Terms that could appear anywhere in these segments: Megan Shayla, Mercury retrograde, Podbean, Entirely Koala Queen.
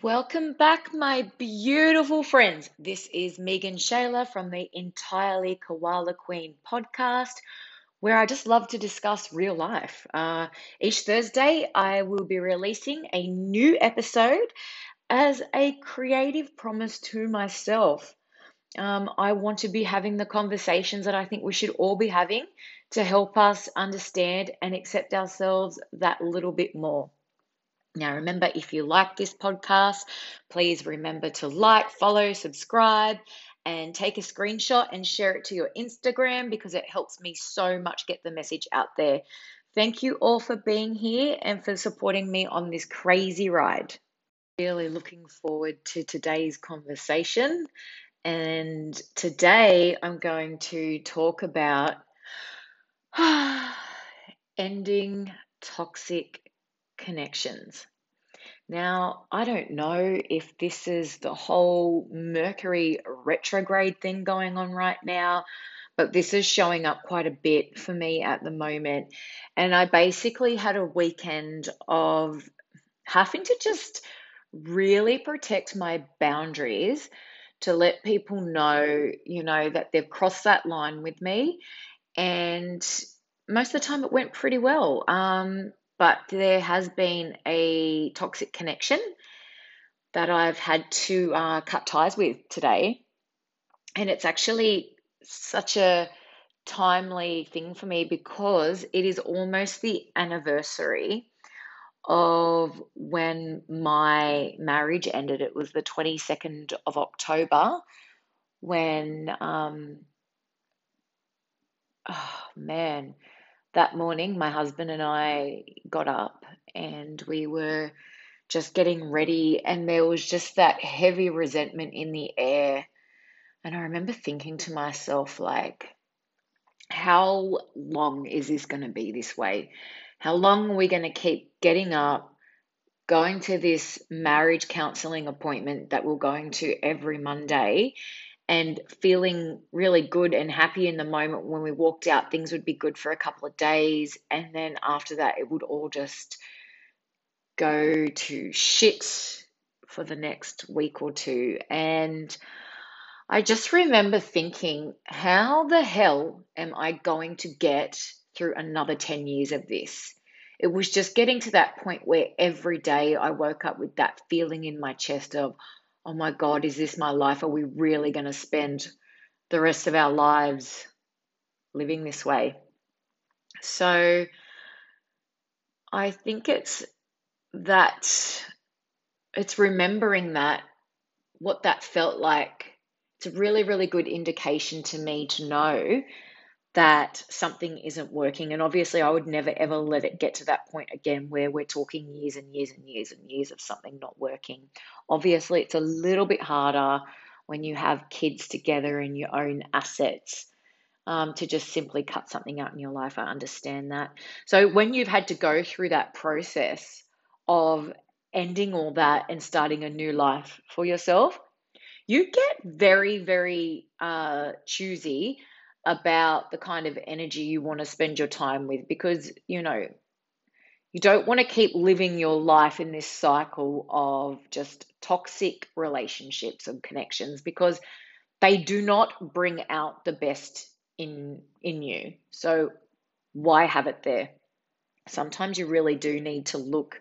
Welcome back, my beautiful friends. This is Megan Shayla from the Entirely Koala Queen podcast, where I just love to discuss real life. Each Thursday, I will be releasing a new episode as a creative promise to myself. I want to be having the conversations that I think we should all be having to help us understand and accept ourselves that little bit more. Now, remember, if you like this podcast, please remember to like, follow, subscribe, and take a screenshot and share it to your Instagram because it helps me so much get the message out there. Thank you all for being here and for supporting me on this crazy ride. Really looking forward to today's conversation. And today I'm going to talk about ending toxic connections. Now, I don't know if this is the whole Mercury retrograde thing going on right now, but this is showing up quite a bit for me at the moment. And I basically had a weekend of having to just really protect my boundaries to let people know, that they've crossed that line with me. And most of the time it went pretty well. But there has been a toxic connection that I've had to cut ties with today. And it's actually such a timely thing for me because it is almost the anniversary of when my marriage ended. It was the 22nd of October when, that morning my husband and I got up and we were just getting ready and there was just that heavy resentment in the air. And I remember thinking to myself, how long is this going to be this way? How long are we going to keep getting up, going to this marriage counseling appointment that we're going to every Monday and feeling really good and happy in the moment when we walked out? Things would be good for a couple of days. And then after that, it would all just go to shit for the next week or two. And I just remember thinking, how the hell am I going to get through another 10 years of this? It was just getting to that point where every day I woke up with that feeling in my chest of, oh my God, is this my life? Are we really going to spend the rest of our lives living this way? So I think it's remembering that, what that felt like. It's a really, really good indication to me to know that something isn't working. And obviously I would never, ever let it get to that point again where we're talking years and years and years and years of something not working. Obviously it's a little bit harder when you have kids together and your own assets to just simply cut something out in your life. I understand that. So when you've had to go through that process of ending all that and starting a new life for yourself, you get very, very choosy about the kind of energy you want to spend your time with because, you don't want to keep living your life in this cycle of just toxic relationships and connections because they do not bring out the best in you. So why have it there? Sometimes you really do need to look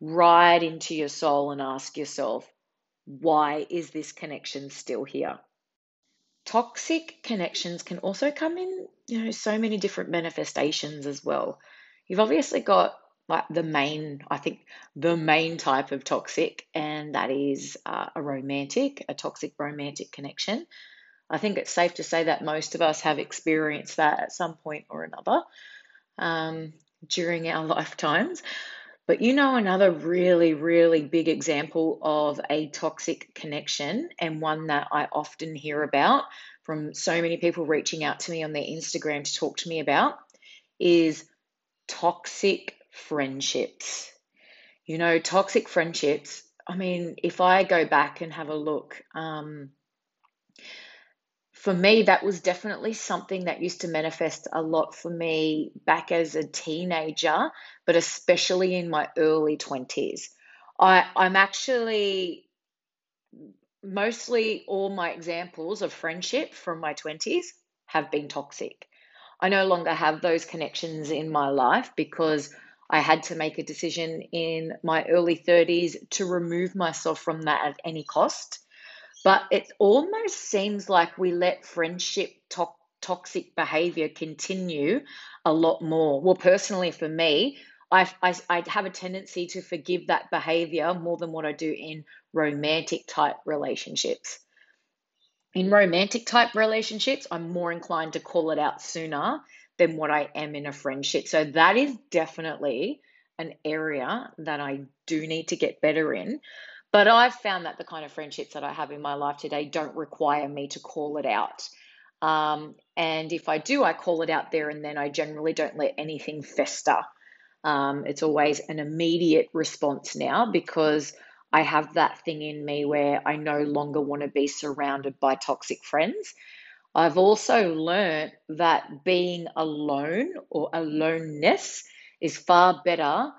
right into your soul and ask yourself, why is this connection still here? Toxic connections can also come in, so many different manifestations as well. You've obviously got the main type of toxic, and that is a toxic romantic connection. I think it's safe to say that most of us have experienced that at some point or another during our lifetimes. But another really, really big example of a toxic connection and one that I often hear about from so many people reaching out to me on their Instagram to talk to me about is toxic friendships. Toxic friendships, if I go back and have a look, for me, that was definitely something that used to manifest a lot for me back as a teenager, but especially in my early 20s. I'm actually mostly all my examples of friendship from my 20s have been toxic. I no longer have those connections in my life because I had to make a decision in my early 30s to remove myself from that at any cost. But it almost seems like we let friendship toxic behavior continue a lot more. Well, personally for me, I have a tendency to forgive that behavior more than what I do in romantic type relationships. In romantic type relationships, I'm more inclined to call it out sooner than what I am in a friendship. So that is definitely an area that I do need to get better in. But I've found that the kind of friendships that I have in my life today don't require me to call it out. And if I do, I call it out there, and then I generally don't let anything fester. It's always an immediate response now because I have that thing in me where I no longer want to be surrounded by toxic friends. I've also learned that being alone or aloneness is far better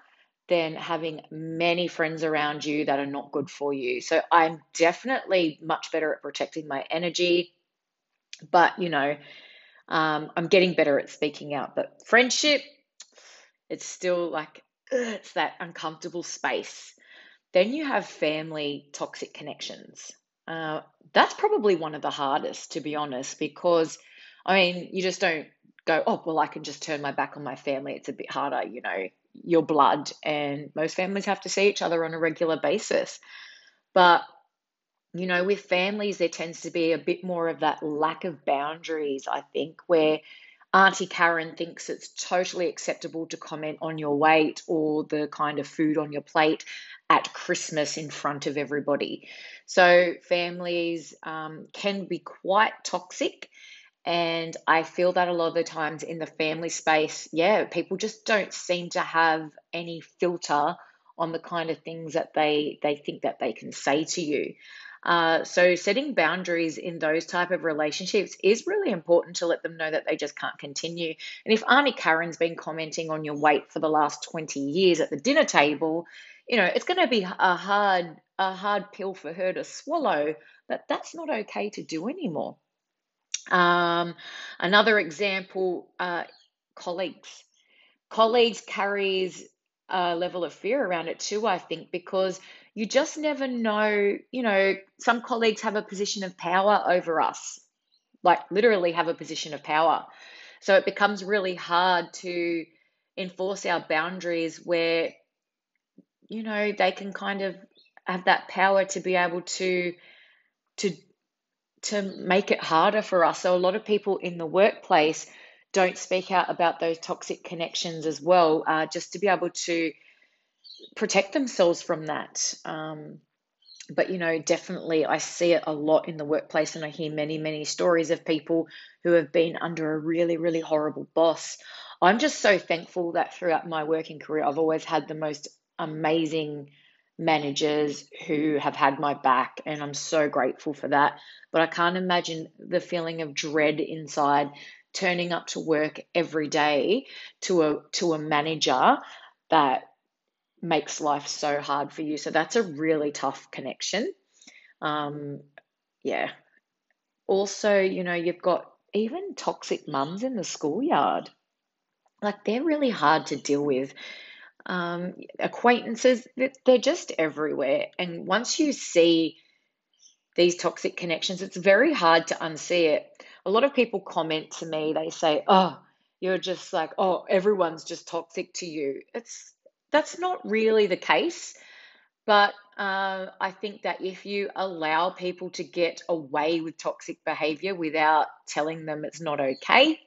than having many friends around you that are not good for you. So I'm definitely much better at protecting my energy, but I'm getting better at speaking out. But friendship, it's still like, it's that uncomfortable space. Then you have family toxic connections. That's probably one of the hardest, to be honest, because you just don't go, oh, well, I can just turn my back on my family. It's a bit harder, your blood, and most families have to see each other on a regular basis. But, with families, there tends to be a bit more of that lack of boundaries, I think, where Auntie Karen thinks it's totally acceptable to comment on your weight or the kind of food on your plate at Christmas in front of everybody. So families can be quite toxic. And I feel that a lot of the times in the family space, people just don't seem to have any filter on the kind of things that they think that they can say to you. So setting boundaries in those type of relationships is really important to let them know that they just can't continue. And if Auntie Karen's been commenting on your weight for the last 20 years at the dinner table, it's going to be a hard pill for her to swallow, but that's not okay to do anymore. Another example, colleagues. Colleagues carries a level of fear around it too, I think, because you just never know, some colleagues have a position of power over us, like literally have a position of power. So it becomes really hard to enforce our boundaries where, they can kind of have that power to be able to make it harder for us. So a lot of people in the workplace don't speak out about those toxic connections as well, just to be able to protect themselves from that. But, definitely I see it a lot in the workplace, and I hear many, many stories of people who have been under a really, really horrible boss. I'm just so thankful that throughout my working career, I've always had the most amazing managers who have had my back, and I'm so grateful for that. But I can't imagine the feeling of dread inside turning up to work every day to a manager that makes life so hard for you. So that's a really tough connection. Also, you've got even toxic mums in the schoolyard. Like, they're really hard to deal with. Acquaintances, they're just everywhere. And once you see these toxic connections, it's very hard to unsee it. A lot of people comment to me, they say, everyone's just toxic to you. That's not really the case. But I think that if you allow people to get away with toxic behavior without telling them it's not okay,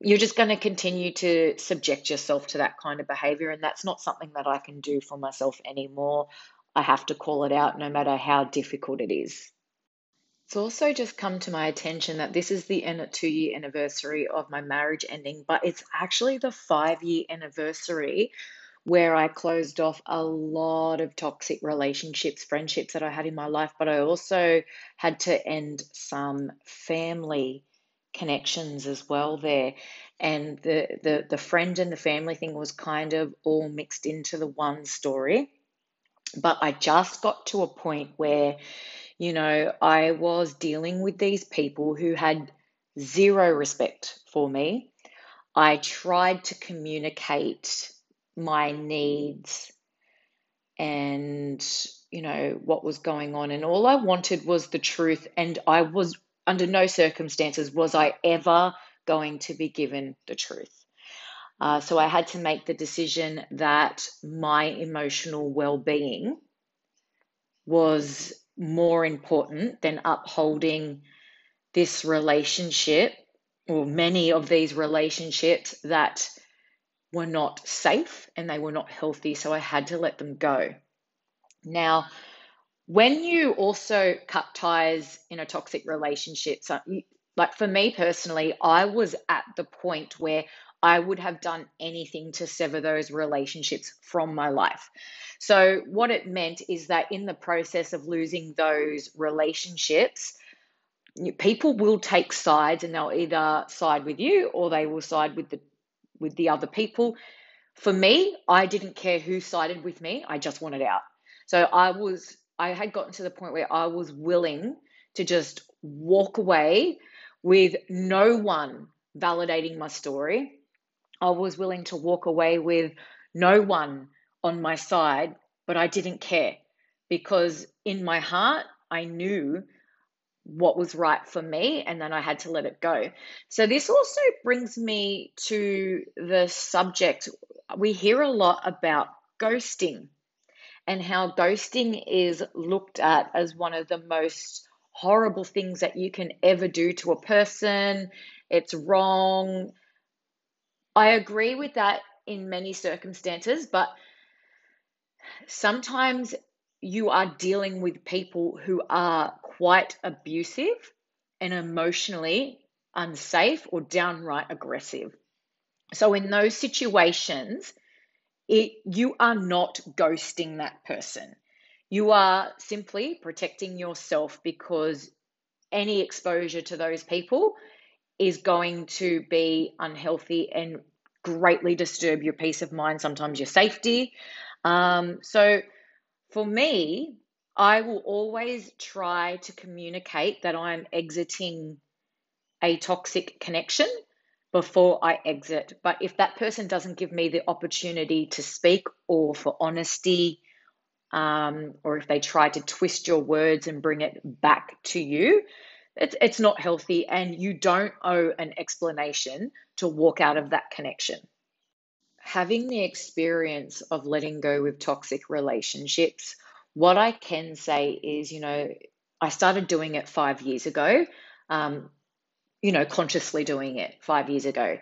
you're just going to continue to subject yourself to that kind of behavior. And that's not something that I can do for myself anymore. I have to call it out no matter how difficult it is. It's also just come to my attention that this is the 2-year anniversary of my marriage ending, but it's actually the 5-year anniversary where I closed off a lot of toxic relationships, friendships that I had in my life, but I also had to end some family connections as well there. And the friend and the family thing was kind of all mixed into the one story. But I just got to a point where, you know, I was dealing with these people who had zero respect for me. I tried to communicate my needs and, you know, what was going on. And all I wanted was the truth. And I was, under no circumstances was I ever going to be given the truth. So I had to make the decision that my emotional well-being was more important than upholding this relationship or many of these relationships that were not safe and they were not healthy. So I had to let them go. Now, when you also cut ties in a toxic relationship, so, like for me personally, I was at the point where I would have done anything to sever those relationships from my life. So what it meant is that in the process of losing those relationships, people will take sides, and they'll either side with you or they will side with the other people. For me, I didn't care who sided with me. I just wanted out. So I had gotten to the point where I was willing to just walk away with no one validating my story. I was willing to walk away with no one on my side, but I didn't care, because in my heart, I knew what was right for me, and then I had to let it go. So this also brings me to the subject. We hear a lot about ghosting and how ghosting is looked at as one of the most horrible things that you can ever do to a person. It's wrong. I agree with that in many circumstances, but sometimes you are dealing with people who are quite abusive and emotionally unsafe or downright aggressive. So in those situations, you are not ghosting that person. You are simply protecting yourself, because any exposure to those people is going to be unhealthy and greatly disturb your peace of mind, sometimes your safety. So for me, I will always try to communicate that I'm exiting a toxic connection before I exit. But if that person doesn't give me the opportunity to speak, or for honesty, or if they try to twist your words and bring it back to you, it's not healthy, and you don't owe an explanation to walk out of that connection. Having the experience of letting go with toxic relationships, what I can say is, you know, I started doing it 5 years ago, you know, consciously doing it 5 years ago.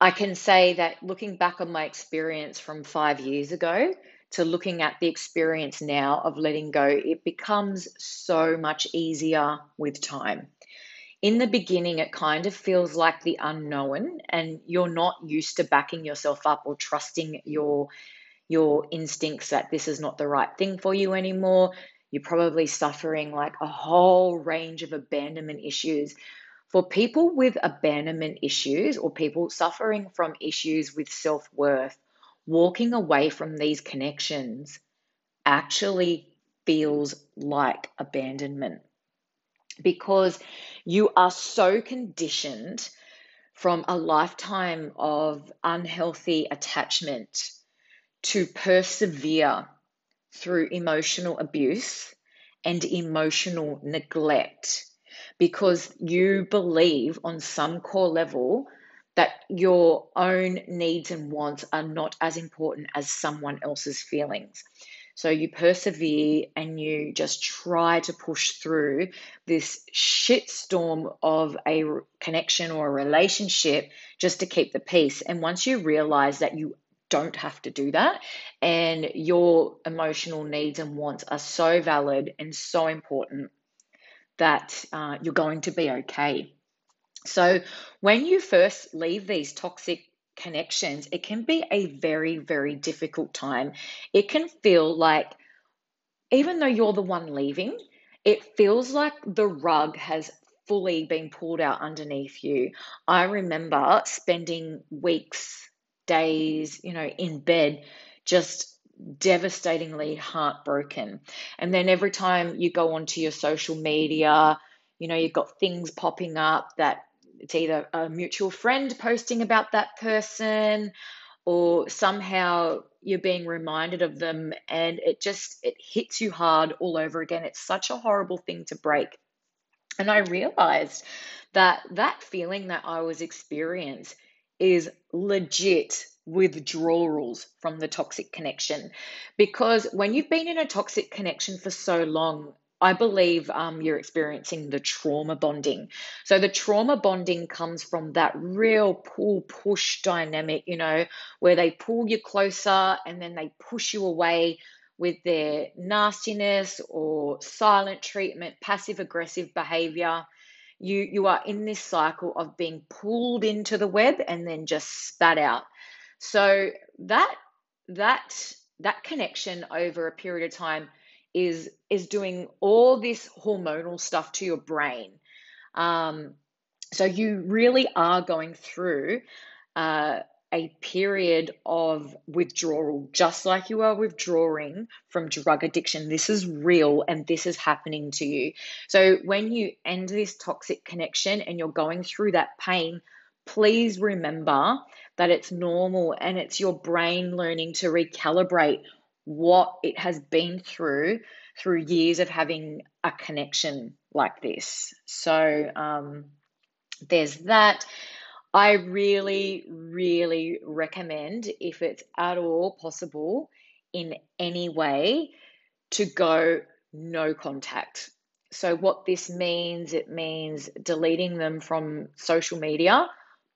I can say that looking back on my experience from 5 years ago to looking at the experience now of letting go, it becomes so much easier with time. In the beginning, it kind of feels like the unknown, and you're not used to backing yourself up or trusting your instincts that this is not the right thing for you anymore. You're probably suffering like a whole range of abandonment issues. For people with abandonment issues, or people suffering from issues with self-worth, walking away from these connections actually feels like abandonment, because you are so conditioned from a lifetime of unhealthy attachment to persevere through emotional abuse and emotional neglect, because you believe on some core level that your own needs and wants are not as important as someone else's feelings. So you persevere and you just try to push through this shitstorm of a connection or a relationship just to keep the peace. And once you realize that you don't have to do that, and your emotional needs and wants are so valid and so important, that you're going to be okay. So when you first leave these toxic connections, it can be a very, very difficult time. It can feel like, even though you're the one leaving, it feels like the rug has fully been pulled out underneath you. I remember spending weeks, days, in bed, just devastatingly heartbroken. And then every time you go onto your social media, you've got things popping up that it's either a mutual friend posting about that person, or somehow you're being reminded of them, and it hits you hard all over again. It's such a horrible thing to break. And I realized that feeling that I was experiencing is legit withdrawals from the toxic connection. Because when you've been in a toxic connection for so long, I believe you're experiencing the trauma bonding. So the trauma bonding comes from that real pull-push dynamic, where they pull you closer and then they push you away with their nastiness or silent treatment, passive-aggressive behavior. You are in this cycle of being pulled into the web and then just spat out. So that connection over a period of time is doing all this hormonal stuff to your brain. So you really are going through a period of withdrawal, just like you are withdrawing from drug addiction. This is real and this is happening to you. So when you end this toxic connection and you're going through that pain, please remember that it's normal and it's your brain learning to recalibrate what it has been through years of having a connection like this. So there's that. I really, really recommend, if it's at all possible in any way, to go no contact. So what this means, it means deleting them from social media.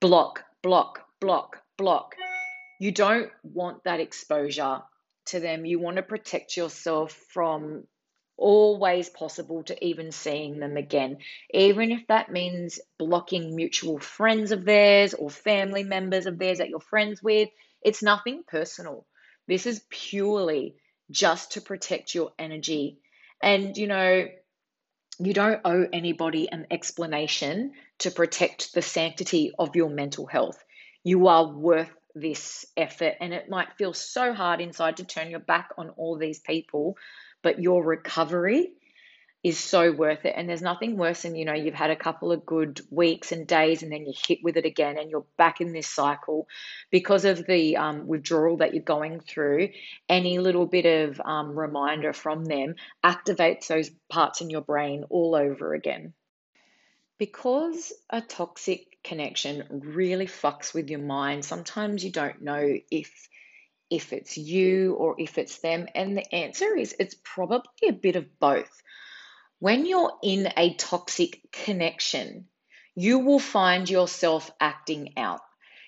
Block, block, block, block. You don't want that exposure to them. You want to protect yourself from all ways possible to even seeing them again, even if that means blocking mutual friends of theirs or family members of theirs that you're friends with. It's nothing personal. This is purely just to protect your energy. And you don't owe anybody an explanation to protect the sanctity of your mental health. You are worth this effort, and it might feel so hard inside to turn your back on all these people, but your recovery is so worth it. And there's nothing worse than, you've had a couple of good weeks and days and then you're hit with it again and you're back in this cycle because of the withdrawal that you're going through. Any little bit of reminder from them activates those parts in your brain all over again. Because a toxic connection really fucks with your mind, sometimes you don't know if it's you or if it's them. And the answer is it's probably a bit of both. When you're in a toxic connection, you will find yourself acting out.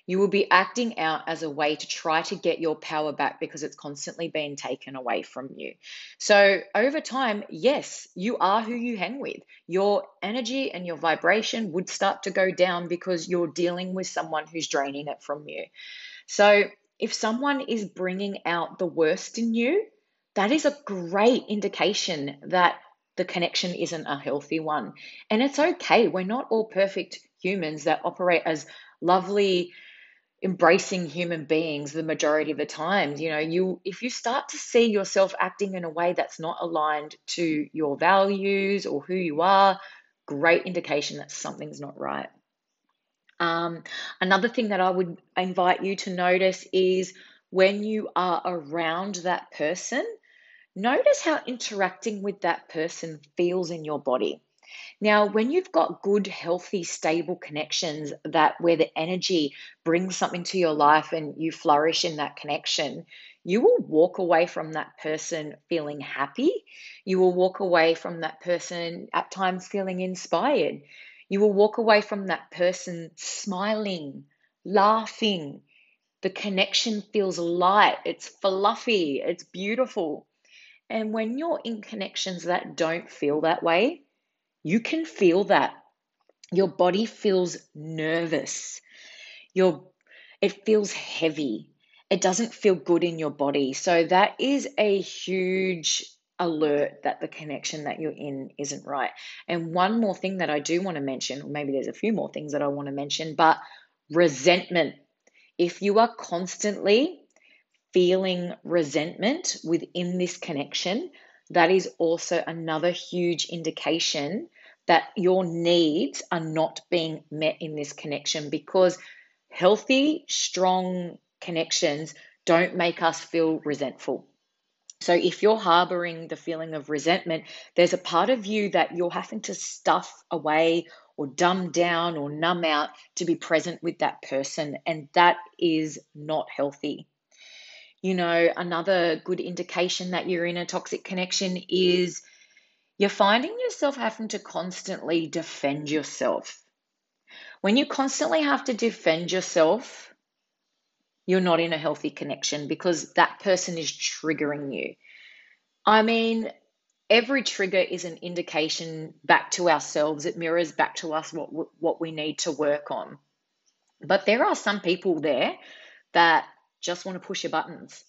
You will be acting out as a way to try to get your power back because it's constantly being taken away from you. So over time, yes, you are who you hang with. Your energy and your vibration would start to go down because you're dealing with someone who's draining it from you. So if someone is bringing out the worst in you, that is a great indication that the connection isn't a healthy one. And it's okay. We're not all perfect humans that operate as lovely, embracing human beings the majority of the time. If you start to see yourself acting in a way that's not aligned to your values or who you are, great indication that something's not right. Another thing that I would invite you to notice is when you are around that person, notice how interacting with that person feels in your body. Now, when you've got good, healthy, stable connections where the energy brings something to your life and you flourish in that connection, you will walk away from that person feeling happy. You will walk away from that person at times feeling inspired. You will walk away from that person smiling, laughing. The connection feels light. It's fluffy. It's beautiful. And when you're in connections that don't feel that way, you can feel that. Your body feels nervous. Your It feels heavy. It doesn't feel good in your body. So that is a huge alert that the connection that you're in isn't right. And one more thing that I do want to mention, or maybe there's a few more things that I want to mention, but resentment. If you are constantly feeling resentment within this connection, that is also another huge indication that your needs are not being met in this connection, because healthy, strong connections don't make us feel resentful. So if you're harboring the feeling of resentment, there's a part of you that you're having to stuff away or dumb down or numb out to be present with that person, and that is not healthy. You know, another good indication that you're in a toxic connection is you're finding yourself having to constantly defend yourself. When you constantly have to defend yourself, you're not in a healthy connection, because that person is triggering you. I mean, every trigger is an indication back to ourselves. It mirrors back to us what we need to work on. But there are some people there that just want to push your buttons.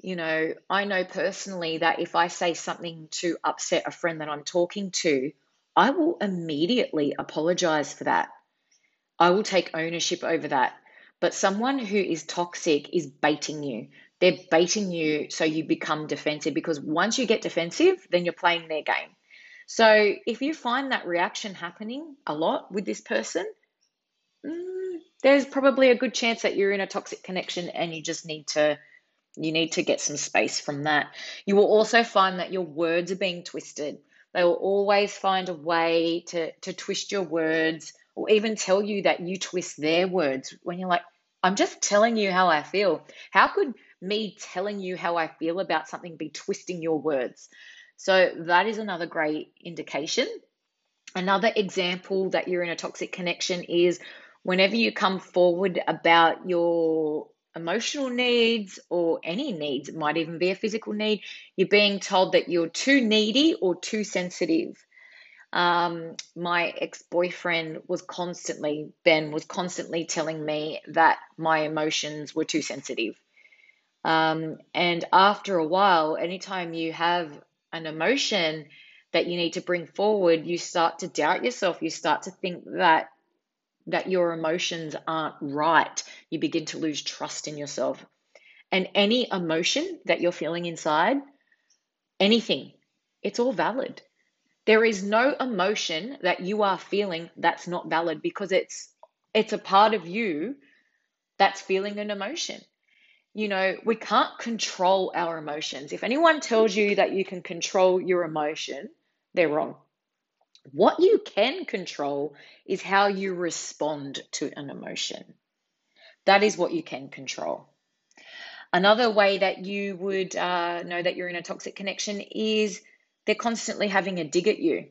You know, I know personally that if I say something to upset a friend that I'm talking to, I will immediately apologize for that. I will take ownership over that. But someone who is toxic is baiting you. They're baiting you so you become defensive, because once you get defensive, then you're playing their game. So if you find that reaction happening a lot with this person, there's probably a good chance that you're in a toxic connection, and you just need to get some space from that. You will also find that your words are being twisted. They will always find a way to twist your words, or even tell you that you twist their words, when you're like, I'm just telling you how I feel. How could me telling you how I feel about something be twisting your words? So that is another great indication. Another example that you're in a toxic connection is whenever you come forward about your emotional needs, or any needs, it might even be a physical need, you're being told that you're too needy or too sensitive. My ex-boyfriend Ben was constantly telling me that my emotions were too sensitive. And after a while, anytime you have an emotion that you need to bring forward, you start to doubt yourself. You start to think that your emotions aren't right. You begin to lose trust in yourself. And any emotion that you're feeling inside, anything, it's all valid. There is no emotion that you are feeling that's not valid, because it's a part of you that's feeling an emotion. You know, we can't control our emotions. If anyone tells you that you can control your emotion, they're wrong. What you can control is how you respond to an emotion. That is what you can control. Another way that you would know that you're in a toxic connection is they're constantly having a dig at you.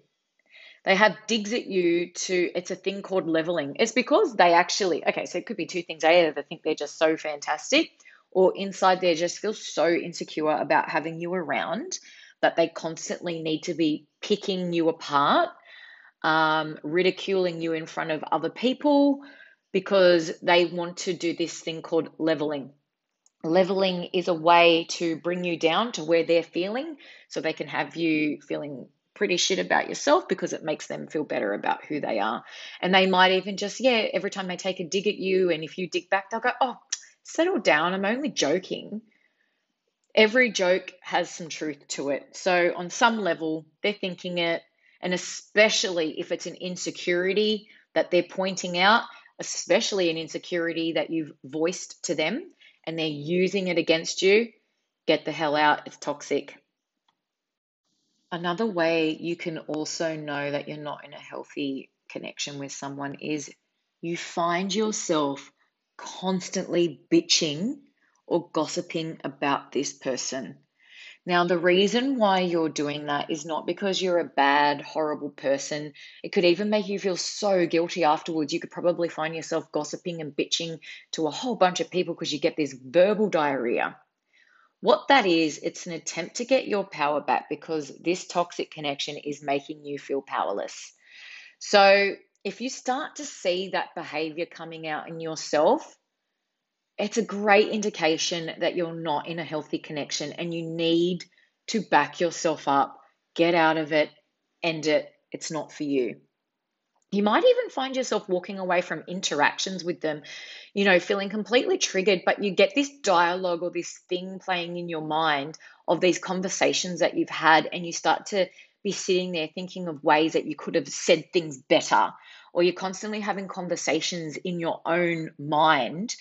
They have digs at you it's a thing called leveling. It's because they actually, okay, so it could be two things. Either they think they're just so fantastic, or inside they just feel so insecure about having you around that they constantly need to be picking you apart, ridiculing you in front of other people, because they want to do this thing called leveling. Leveling is a way to bring you down to where they're feeling, so they can have you feeling pretty shit about yourself, because it makes them feel better about who they are. And they might even just, every time they take a dig at you, and if you dig back, they'll go, oh, settle down, I'm only joking. Every joke has some truth to it. So on some level, they're thinking it, and especially if it's an insecurity that they're pointing out, especially an insecurity that you've voiced to them, and they're using it against you, get the hell out. It's toxic. Another way you can also know that you're not in a healthy connection with someone is you find yourself constantly bitching or gossiping about this person. Now, the reason why you're doing that is not because you're a bad, horrible person. It could even make you feel so guilty afterwards. You could probably find yourself gossiping and bitching to a whole bunch of people because you get this verbal diarrhea. What that is, it's an attempt to get your power back, because this toxic connection is making you feel powerless. So if you start to see that behavior coming out in yourself, it's a great indication that you're not in a healthy connection and you need to back yourself up, get out of it, end it. It's not for you. You might even find yourself walking away from interactions with them, you know, feeling completely triggered, but you get this dialogue or this thing playing in your mind of these conversations that you've had, and you start to be sitting there thinking of ways that you could have said things better, or you're constantly having conversations in your own mind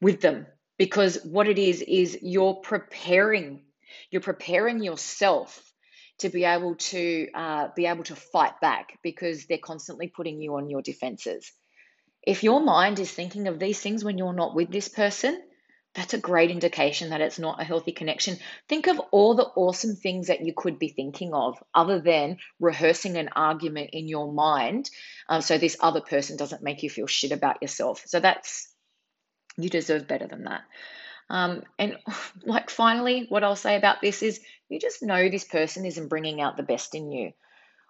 with them, because what it is you're preparing yourself to be able to fight back, because they're constantly putting you on your defenses. If your mind is thinking of these things when you're not with this person, that's a great indication that it's not a healthy connection. Think of all the awesome things that you could be thinking of other than rehearsing an argument in your mind, so this other person doesn't make you feel shit about yourself. So that's, you deserve better than that. And like, finally, what I'll say about this is you just know this person isn't bringing out the best in you.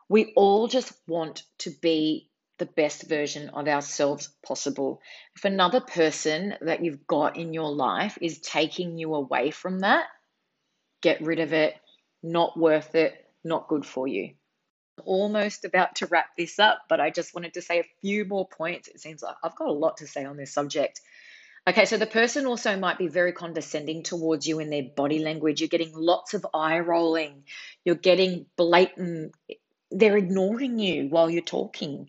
We all just want to be the best version of ourselves possible. If another person that you've got in your life is taking you away from that, get rid of it. Not worth it. Not good for you. Almost about to wrap this up, but I just wanted to say a few more points. It seems like I've got a lot to say on this subject. Okay, so the person also might be very condescending towards you in their body language. You're getting lots of eye rolling. You're getting blatant. They're ignoring you while you're talking.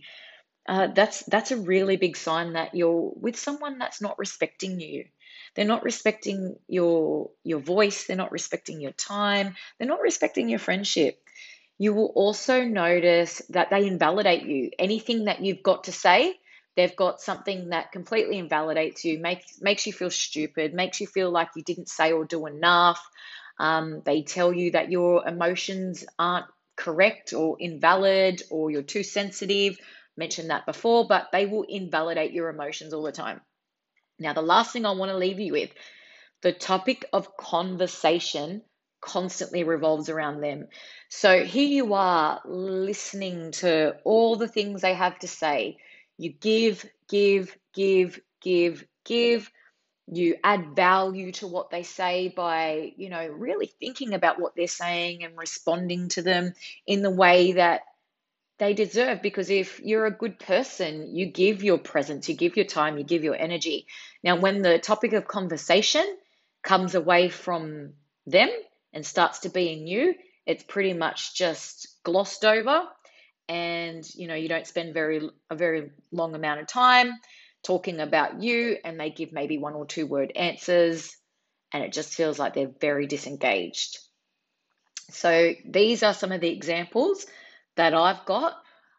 That's a really big sign that you're with someone that's not respecting you. They're not respecting your voice. They're not respecting your time. They're not respecting your friendship. You will also notice that they invalidate you. Anything that you've got to say, they've got something that completely invalidates you, makes you feel stupid, makes you feel like you didn't say or do enough. They tell you that your emotions aren't correct or invalid, or you're too sensitive. Mentioned that before, but they will invalidate your emotions all the time. Now, the last thing I want to leave you with, the topic of conversation constantly revolves around them. So here you are listening to all the things they have to say. You give. You add value to what they say by, you know, really thinking about what they're saying and responding to them in the way that they deserve. Because if you're a good person, you give your presence, you give your time, you give your energy. Now, when the topic of conversation comes away from them and starts to be in you, it's pretty much just glossed over. And, you know, you don't spend a very long amount of time talking about you, and they give maybe 1 or 2 word answers, and it just feels like they're very disengaged. So these are some of the examples that I've got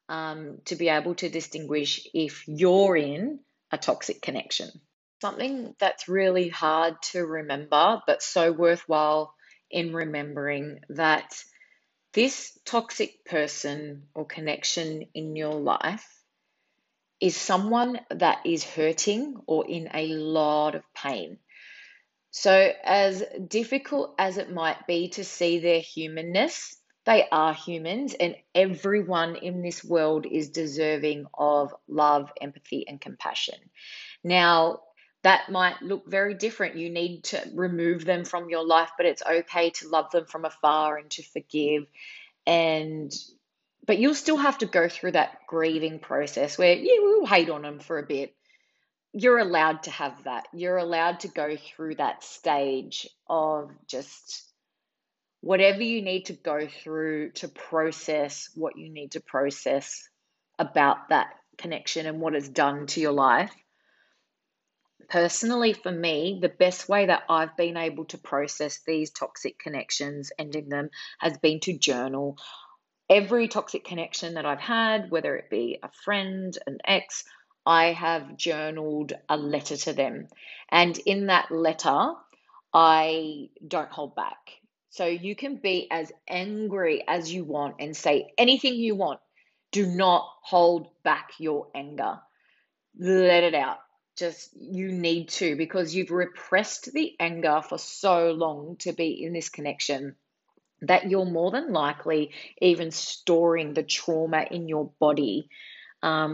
to be able to distinguish if you're in a toxic connection. Something that's really hard to remember, but so worthwhile in remembering, that this toxic person or connection in your life is someone that is hurting or in a lot of pain. So as difficult as it might be to see their humanness, they are humans, and everyone in this world is deserving of love, empathy, and compassion. Now, that might look very different. You need to remove them from your life, but it's okay to love them from afar and to forgive. But you'll still have to go through that grieving process where you will hate on them for a bit. You're allowed to have that. You're allowed to go through that stage of just whatever you need to go through to process what you need to process about that connection and what it's done to your life. Personally, for me, the best way that I've been able to process these toxic connections, ending them, has been to journal. Every toxic connection that I've had, whether it be a friend, an ex, I have journaled a letter to them. And in that letter, I don't hold back. So you can be as angry as you want and say anything you want. Do not hold back your anger. Let it out. Just, you need to, because you've repressed the anger for so long to be in this connection that you're more than likely even storing the trauma in your body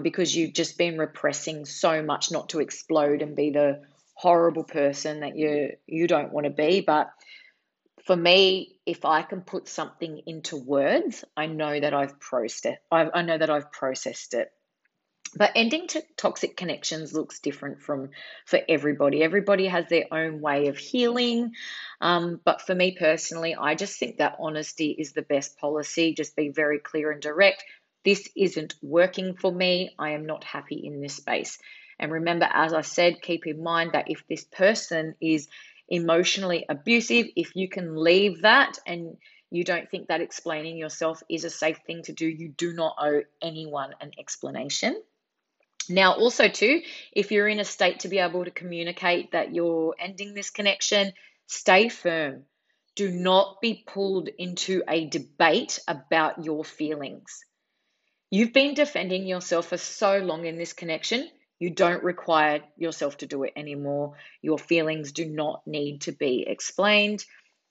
because you've just been repressing so much not to explode and be the horrible person that you don't want to be. But for me, if I can put something into words, I know that I've processed it. But ending toxic connections looks different for everybody. Everybody has their own way of healing. But for me personally, I just think that honesty is the best policy. Just be very clear and direct. This isn't working for me. I am not happy in this space. And remember, as I said, keep in mind that if this person is emotionally abusive, if you can leave that and you don't think that explaining yourself is a safe thing to do, you do not owe anyone an explanation. Now, also too, if you're in a state to be able to communicate that you're ending this connection, stay firm. Do not be pulled into a debate about your feelings. You've been defending yourself for so long in this connection. You don't require yourself to do it anymore. Your feelings do not need to be explained.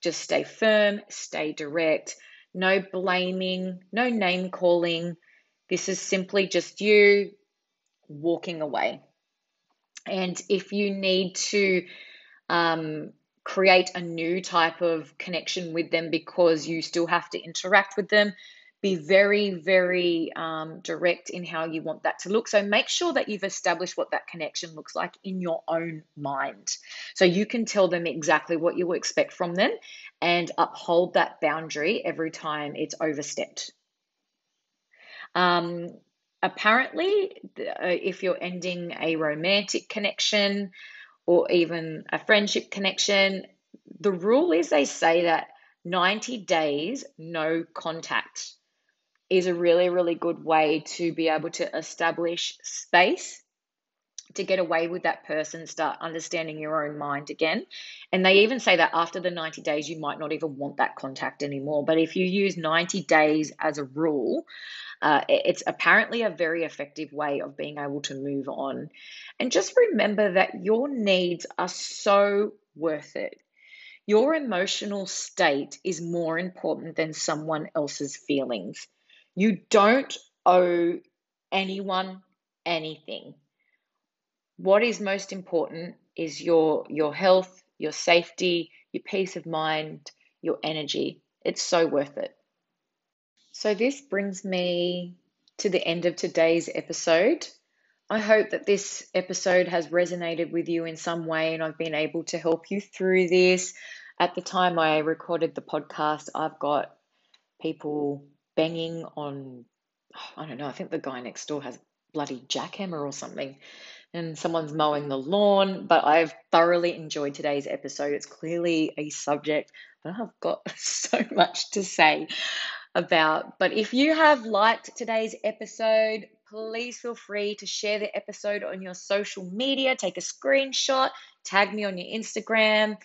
Just stay firm, stay direct, no blaming, no name calling. This is simply just you walking away. And if you need to create a new type of connection with them because you still have to interact with them, be very, very direct in how you want that to look. So make sure that you've established what that connection looks like in your own mind. So you can tell them exactly what you will expect from them and uphold that boundary every time it's overstepped. Apparently, if you're ending a romantic connection or even a friendship connection, the rule is they say that 90 days, no contact is a really, really good way to be able to establish space to get away with that person, start understanding your own mind again. And they even say that after the 90 days, you might not even want that contact anymore. But if you use 90 days as a rule, it's apparently a very effective way of being able to move on. And just remember that your needs are so worth it. Your emotional state is more important than someone else's feelings. You don't owe anyone anything. What is most important is your health, your safety, your peace of mind, your energy. It's so worth it. So this brings me to the end of today's episode. I hope that this episode has resonated with you in some way and I've been able to help you through this. At the time I recorded the podcast, I've got people banging on, I don't know, I think the guy next door has a bloody jackhammer or something, and someone's mowing the lawn, but I've thoroughly enjoyed today's episode. It's clearly a subject that I've got so much to say about. But if you have liked today's episode, please feel free to share the episode on your social media. Take a screenshot, tag me on your Instagram.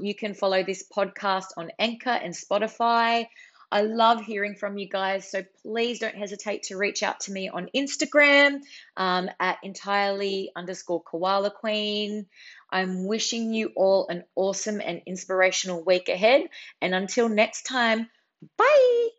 You can follow this podcast on Anchor and Spotify. I love hearing from you guys, so please don't hesitate to reach out to me on Instagram at entirely_koala queen. I'm wishing you all an awesome and inspirational week ahead. And until next time, bye.